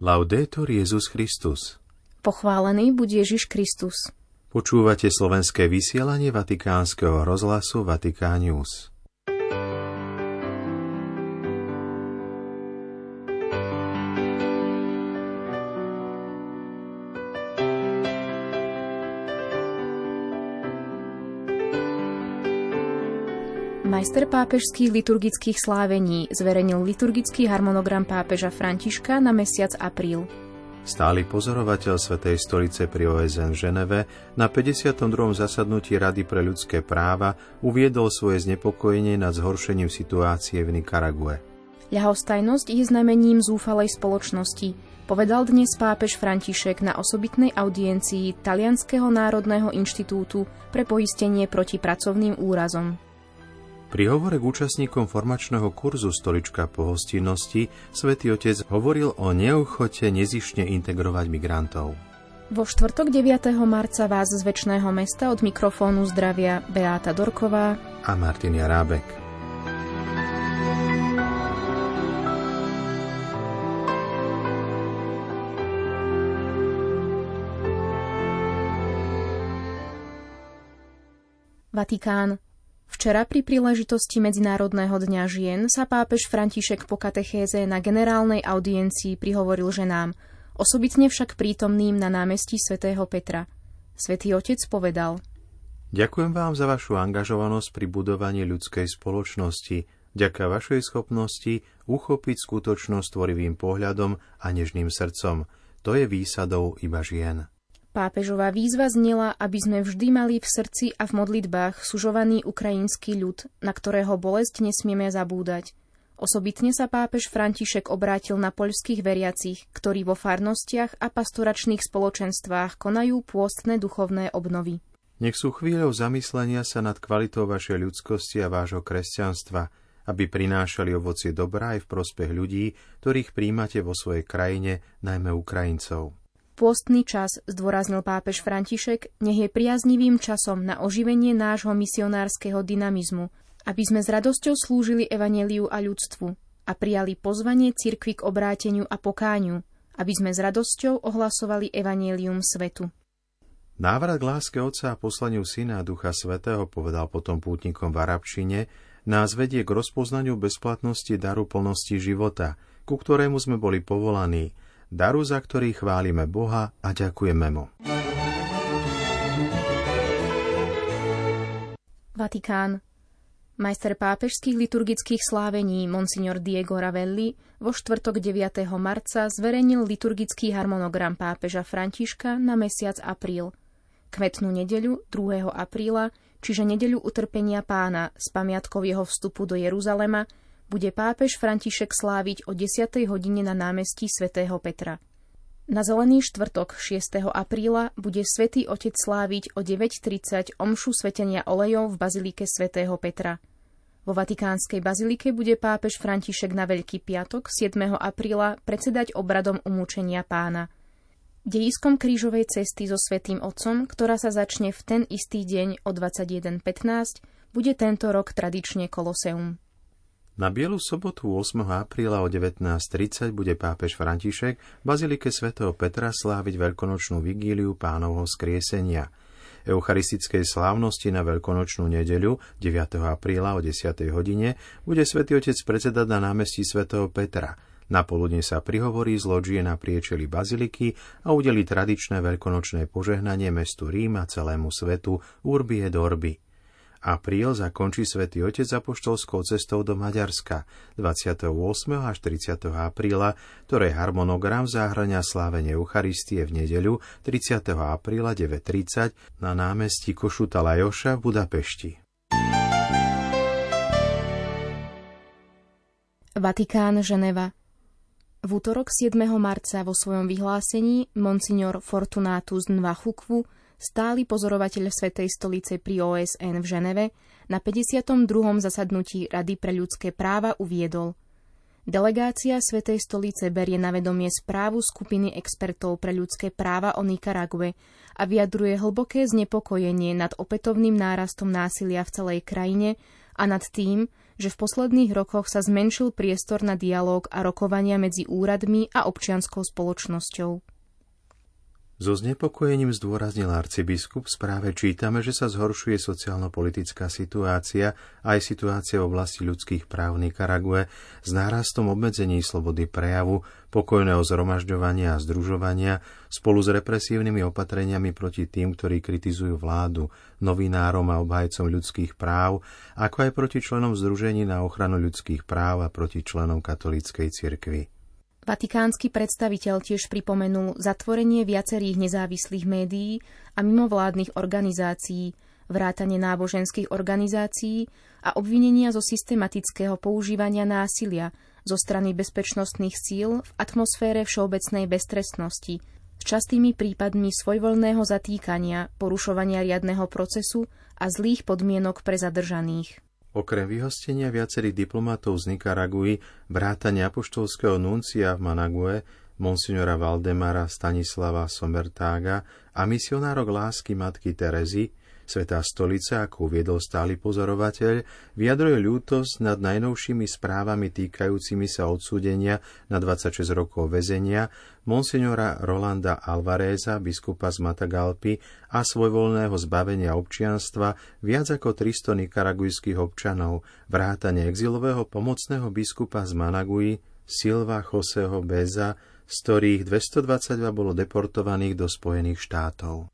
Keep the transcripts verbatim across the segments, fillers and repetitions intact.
Laudetur Jezus Christus. Pochválený buď Ježiš Kristus. Počúvate slovenské vysielanie Vatikánskeho rozhlasu Vatikán News. Majster pápežských liturgických slávení zverejnil liturgický harmonogram pápeža Františka na mesiac apríl. Stály pozorovateľ Svätej stolice pri O S N v Ženeve na päťdesiatom druhom zasadnutí Rady pre ľudské práva uviedol svoje znepokojenie nad zhoršením situácie v Nikarague. Ľahostajnosť je znamením zúfalej spoločnosti, povedal dnes pápež František na osobitnej audiencii Talianskeho národného inštitútu pre poistenie proti pracovným úrazom. Pri hovore k účastníkom formačného kurzu Stolička pohostinnosti Svätý Otec hovoril o neochote nezištne integrovať migrantov. Vo štvrtok deviateho marca vás z Večného mesta od mikrofónu zdravia Beáta Dorková a Martin Jarábek. Vatikán. Včera pri príležitosti Medzinárodného dňa žien sa pápež František po katechéze na generálnej audiencii prihovoril ženám, osobitne však prítomným na námestí svätého Petra. Svätý Otec povedal: Ďakujem vám za vašu angažovanosť pri budovaní ľudskej spoločnosti, vďaka vašej schopnosti uchopiť skutočnosť tvorivým pohľadom a nežným srdcom. To je výsadou iba žien. Pápežová výzva znela, aby sme vždy mali v srdci a v modlitbách sužovaný ukrajinský ľud, na ktorého bolesť nesmieme zabúdať. Osobitne sa pápež František obrátil na poľských veriacich, ktorí vo farnostiach a pastoračných spoločenstvách konajú pôstne duchovné obnovy. Nech sú chvíľou zamyslenia sa nad kvalitou vašej ľudskosti a vášho kresťanstva, aby prinášali ovocie dobra aj v prospech ľudí, ktorých príjmate vo svojej krajine, najmä Ukrajincov. Pôstny čas, zdôraznil pápež František, nech je priaznivým časom na oživenie nášho misionárskeho dynamizmu, aby sme s radosťou slúžili evanjeliu a ľudstvu a prijali pozvanie cirkvi k obráteniu a pokáňu, aby sme s radosťou ohlasovali evanjelium svetu. Návrat k láske Otca a poslaniu Syna a Ducha Svätého, povedal potom pútnikom v arabčine, nás vedie k rozpoznaniu bezplatnosti daru plnosti života, ku ktorému sme boli povolaní, daru, za ktorý chválime Boha a ďakujeme mu. Vatikán. Majster pápežských liturgických slávení Monsignor Diego Ravelli vo štvrtok deviateho marca zverejnil liturgický harmonogram pápeža Františka na mesiac apríl. Kvetnú nedeľu druhého apríla, čiže nedeľu utrpenia Pána s pamiatkou jeho vstupu do Jeruzalema, bude pápež František sláviť o desiatej hodine na námestí svätého Petra. Na Zelený štvrtok šiesteho apríla bude svätý Otec sláviť o deväť tridsať omšu svätenia olejov v bazilike svätého Petra. Vo Vatikánskej bazilike bude pápež František na Veľký piatok siedmeho apríla predsedať obradom umúčenia Pána. Dejiskom krížovej cesty so svätým Otcom, ktorá sa začne v ten istý deň o dvadsaťjeden pätnásť, bude tento rok tradične Koloseum. Na Bielu sobotu ôsmeho apríla o devätnásť tridsať bude pápež František v bazilike svätého Petra sláviť veľkonočnú vigíliu Pánovho skriesenia. Eucharistickej slávnosti na veľkonočnú nedeľu deviateho apríla o desiatej hodine bude svätý Otec predsedať na námestí svätého Petra. Napoludne sa prihovorí z lodžie na priečeli baziliky a udelí tradičné veľkonočné požehnanie mestu Rím a celému svetu Urbi et Orbi. Apríl zakončí svätý Otec apoštolskou cestou do Maďarska dvadsiateho ôsmeho až tridsiateho apríla, ktoré harmonogram zahŕňa slávenie Eucharistie v nedeľu tridsiateho apríla deväť tridsať na námestí Košuta Lajoša v Budapešti. Vatikán, Ženeva. V útorok siedmeho marca vo svojom vyhlásení Monsignor Fortunatus Nwachukwu, stály pozorovateľ Svätej stolice pri O S N v Ženeve, na päťdesiatom druhom zasadnutí Rady pre ľudské práva uviedol: Delegácia Svätej stolice berie na vedomie správu skupiny expertov pre ľudské práva o Nikarague a vyjadruje hlboké znepokojenie nad opätovným nárastom násilia v celej krajine a nad tým, že v posledných rokoch sa zmenšil priestor na dialóg a rokovania medzi úradmi a občianskou spoločnosťou. So znepokojením zdôraznil arcibiskup, v správe čítame, že sa zhoršuje sociálno-politická situácia aj situácia v oblasti ľudských práv Nikarague s nárastom obmedzení slobody prejavu, pokojného zhromažďovania a združovania spolu s represívnymi opatreniami proti tým, ktorí kritizujú vládu, novinárom a obhajcom ľudských práv, ako aj proti členom Združení na ochranu ľudských práv a proti členom katolíckej cirkvi. Vatikánsky predstaviteľ tiež pripomenul zatvorenie viacerých nezávislých médií a mimovládnych organizácií, vrátane náboženských organizácií a obvinenia zo systematického používania násilia zo strany bezpečnostných síl v atmosfére všeobecnej beztrestnosti, s častými prípadmi svojvoľného zatýkania, porušovania riadneho procesu a zlých podmienok pre zadržaných. Okrem vyhostenia viacerých diplomatov z Nikaraguji, vrátane apoštolského nuncia v Manague, monsignora Valdemara Stanislava Somertága a misionárok lásky matky Terezy, Svätá stolica, ako uviedol stály pozorovateľ, vyjadruje ľútosť nad najnovšími správami týkajúcimi sa odsúdenia na dvadsaťšesť rokov väzenia monsignora Rolanda Alvareza, biskupa z Matagalpy, a svojvoľného zbavenia občianstva viac ako tristo nikaragujských občanov, vrátane exilového pomocného biskupa z Managui, Silva Joseho Béza, z ktorých dvestodvadsaťdva bolo deportovaných do Spojených štátov.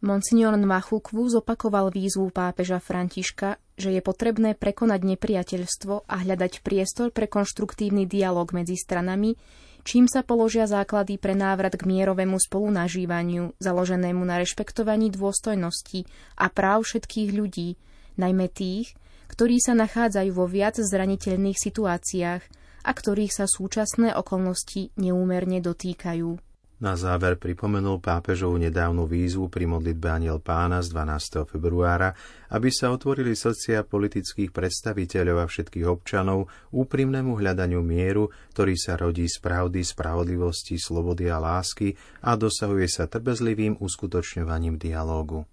Monsignor Nwachukwu zopakoval výzvu pápeža Františka, že je potrebné prekonať nepriateľstvo a hľadať priestor pre konštruktívny dialog medzi stranami, čím sa položia základy pre návrat k mierovému spolunažívaniu, založenému na rešpektovaní dôstojnosti a práv všetkých ľudí, najmä tých, ktorí sa nachádzajú vo viac zraniteľných situáciách a ktorých sa súčasné okolnosti neúmerne dotýkajú. Na záver pripomenul pápežovu nedávnu výzvu pri modlitbe Anjel Pána z dvanásteho februára, aby sa otvorili srdcia politických predstaviteľov a všetkých občanov úprimnému hľadaniu mieru, ktorý sa rodí z pravdy, spravodlivosti, slobody a lásky a dosahuje sa trpezlivým uskutočňovaním dialógu.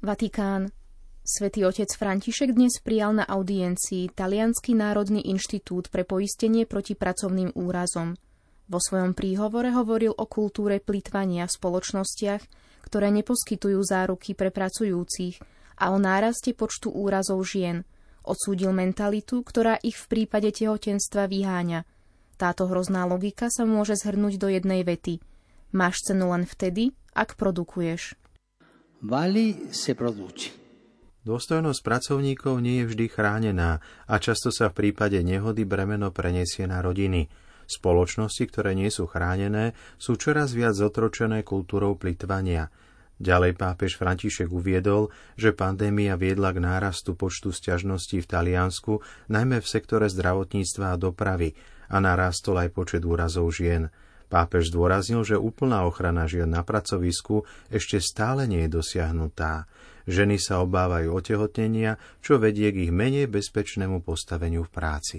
Vatikán. Svätý otec František dnes prijal na audiencii Taliansky národný inštitút pre poistenie proti pracovným úrazom. Vo svojom príhovore hovoril o kultúre plytvania v spoločnostiach, ktoré neposkytujú záruky pre pracujúcich, a o náraste počtu úrazov žien. Odsúdil mentalitu, ktorá ich v prípade tehotenstva vyháňa. Táto hrozná logika sa môže zhrnúť do jednej vety. Máš cenu len vtedy, ak produkuješ. Vali se produci. Dôstojnosť pracovníkov nie je vždy chránená a často sa v prípade nehody bremeno preniesie na rodiny. Spoločnosti, ktoré nie sú chránené, sú čoraz viac zotročené kultúrou plytvania. Ďalej pápež František uviedol, že pandémia viedla k nárastu počtu sťažností v Taliansku, najmä v sektore zdravotníctva a dopravy, a narástol aj počet úrazov žien. Pápež zdôraznil, že úplná ochrana žien na pracovisku ešte stále nie je dosiahnutá. Ženy sa obávajú otehotnenia, čo vedie k ich menej bezpečnému postaveniu v práci.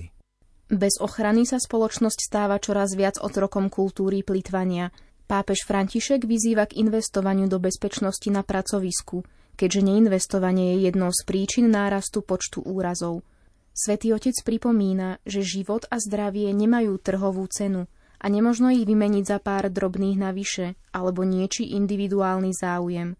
Bez ochrany sa spoločnosť stáva čoraz viac otrokom kultúry plytvania. Pápež František vyzýva k investovaniu do bezpečnosti na pracovisku, keďže neinvestovanie je jednou z príčin nárastu počtu úrazov. Svätý Otec pripomína, že život a zdravie nemajú trhovú cenu a nemožno ich vymeniť za pár drobných navyše alebo niečí individuálny záujem.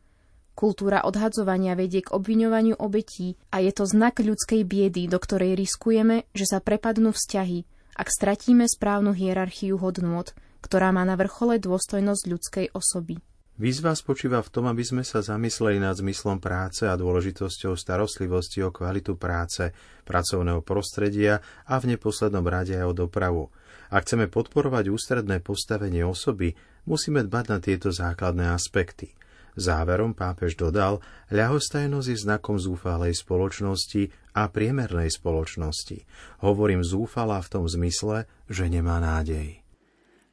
Kultúra odhadzovania vedie k obviňovaniu obetí a je to znak ľudskej biedy, do ktorej riskujeme, že sa prepadnú vzťahy, ak stratíme správnu hierarchiu hodnôt, ktorá má na vrchole dôstojnosť ľudskej osoby. Výzva spočíva v tom, aby sme sa zamysleli nad zmyslom práce a dôležitosťou starostlivosti o kvalitu práce, pracovného prostredia a v neposlednom rade aj o dopravu. Ak chceme podporovať ústredné postavenie osoby, musíme dbať na tieto základné aspekty. Záverom pápež dodal, ľahostajnosť je znakom zúfalej spoločnosti a priemernej spoločnosti. Hovorím zúfala v tom zmysle, že nemá nádej.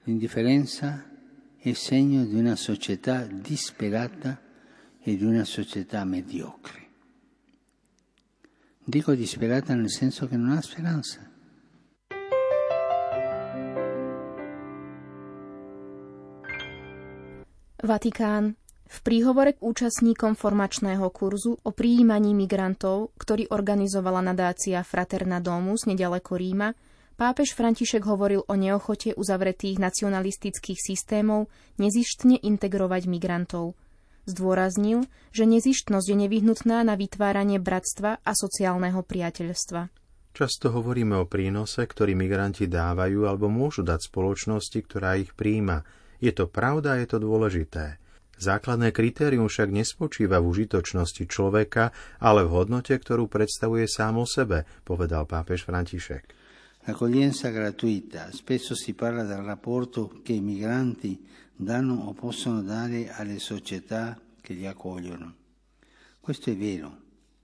Indiferenza è segno di una società disperata e di una società mediocre. Dico disperata nel senso che non ha speranza. Vatikán. V príhovore k účastníkom formačného kurzu o prijímaní migrantov, ktorý organizovala nadácia Fraterna Domus nedaleko Ríma, pápež František hovoril o neochote uzavretých nacionalistických systémov nezištne integrovať migrantov. Zdôraznil, že nezištnosť je nevyhnutná na vytváranie bratstva a sociálneho priateľstva. Často hovoríme o prínose, ktorý migranti dávajú alebo môžu dať spoločnosti, ktorá ich prijíma. Je to pravda, je to dôležité. Základné kritérium však nespočíva v užitočnosti človeka, ale v hodnote, ktorú predstavuje sám o sebe, povedal pápež František. L'accoglienza gratuita, spesso si parla del rapporto che i migranti danno o possono dare alle società che li accogliono. Questo è vero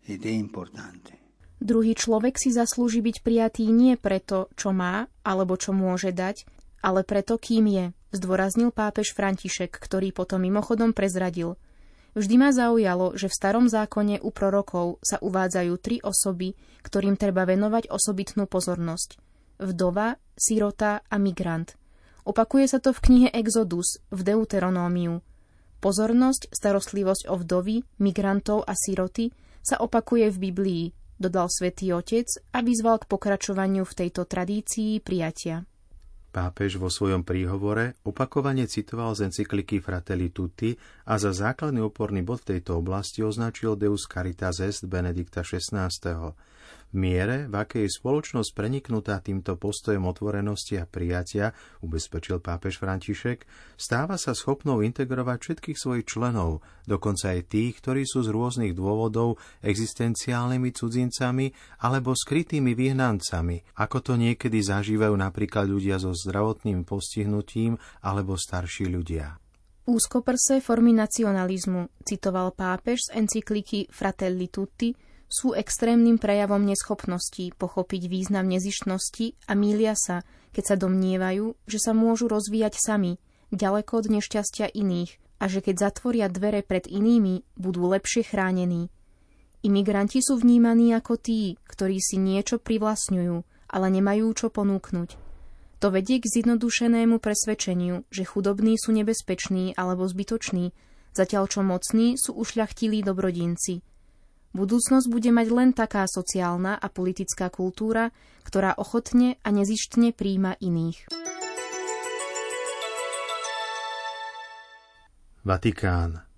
ed è importante. Druhý človek si zaslúži byť prijatý nie preto, čo má alebo čo môže dať, ale preto, kým je, zdôraznil pápež František, ktorý potom mimochodom prezradil. Vždy ma zaujalo, že v starom zákone u prorokov sa uvádzajú tri osoby, ktorým treba venovať osobitnú pozornosť. Vdova, sirota a migrant. Opakuje sa to v knihe Exodus, v Deuteronómiu. Pozornosť, starostlivosť o vdovy, migrantov a siroty sa opakuje v Biblii, dodal Svätý Otec a vyzval k pokračovaniu v tejto tradícii prijatia. Pápež vo svojom príhovore opakovane citoval z encykliky Fratelli Tutti a za základný oporný bod v tejto oblasti označil Deus Caritas Est Benedikta šestnásteho V miere, v akej je spoločnosť preniknutá týmto postojom otvorenosti a prijatia, ubezpečil pápež František, stáva sa schopnou integrovať všetkých svojich členov, dokonca aj tých, ktorí sú z rôznych dôvodov existenciálnymi cudzincami alebo skrytými vyhnancami, ako to niekedy zažívajú napríklad ľudia zo zdravotným postihnutím alebo starší ľudia. Úzkoprsé formy nacionalizmu, citoval pápež z encykliky Fratelli Tutti, sú extrémnym prejavom neschopnosti pochopiť význam nezištnosti a mýlia sa, keď sa domnievajú, že sa môžu rozvíjať sami, ďaleko od nešťastia iných a že keď zatvoria dvere pred inými, budú lepšie chránení. Imigranti sú vnímaní ako tí, ktorí si niečo privlastňujú, ale nemajú čo ponúknuť. To vedie k zjednodušenému presvedčeniu, že chudobní sú nebezpeční alebo zbytoční, zatiaľ čo mocní sú ušľachtilí dobrodinci. Budúcnosť bude mať len taká sociálna a politická kultúra, ktorá ochotne a nezištne prijíma iných. Vatikán.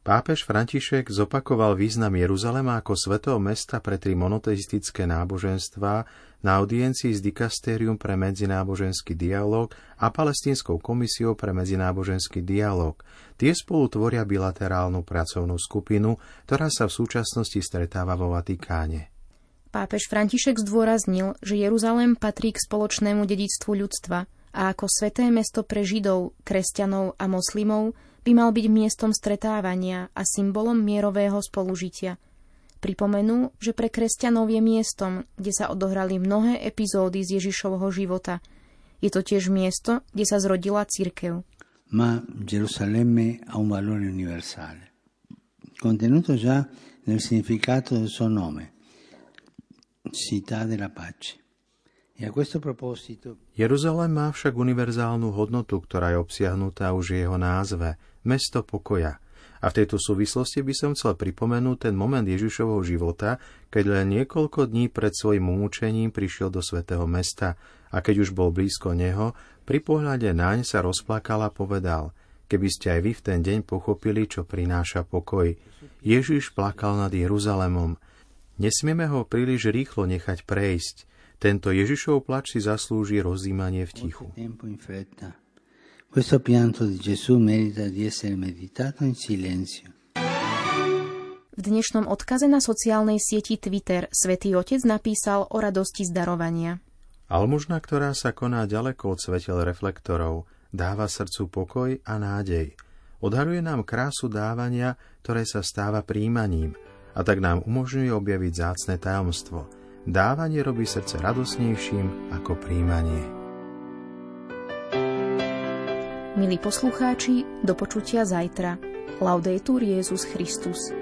Pápež František zopakoval význam Jeruzalema ako svätého mesta pre tri monoteistické náboženstvá na audiencii s Dikastérium pre medzináboženský dialóg a Palestínskou komisiou pre medzináboženský dialóg. Tie spolu tvoria bilaterálnu pracovnú skupinu, ktorá sa v súčasnosti stretáva vo Vatikáne. Pápež František zdôraznil, že Jeruzalem patrí k spoločnému dedičstvu ľudstva a ako sväté mesto pre Židov, kresťanov a moslimov by mal byť miestom stretávania a symbolom mierového spolužitia. Pripomenú, že pre kresťanov je miestom, kde sa odohrali mnohé epizódy z Ježišovho života. Je to tiež miesto, kde sa zrodila cirkev. Ma Gerusalemme ha un valore universale, contenuto già nel significato del suo nome, città della pace. Jeruzalém má však univerzálnu hodnotu, ktorá je obsiahnutá už jeho názve, mesto pokoja. A v tejto súvislosti by som chcel pripomenúť ten moment Ježišovho života, keď len niekoľko dní pred svojim umúčením prišiel do svätého mesta a keď už bol blízko neho, pri pohľade naň sa rozplakal a povedal: keby ste aj vy v ten deň pochopili, čo prináša pokoj. Ježiš plakal nad Jeruzalémom. Nesmieme ho príliš rýchlo nechať prejsť. Tento Ježišov plač si zaslúži rozjímanie v tichu. V dnešnom odkaze na sociálnej sieti Twitter Svätý Otec napísal o radosti z darovania. Almužna, ktorá sa koná ďaleko od svetiel reflektorov, dáva srdcu pokoj a nádej. Odharuje nám krásu dávania, ktoré sa stáva príjmaním, a tak nám umožňuje objaviť vzácne tajomstvo. Dávanie robí srdce radosnejším ako prijímanie. Milí poslucháči, do počutia zajtra. Laudetur Jezus Christus.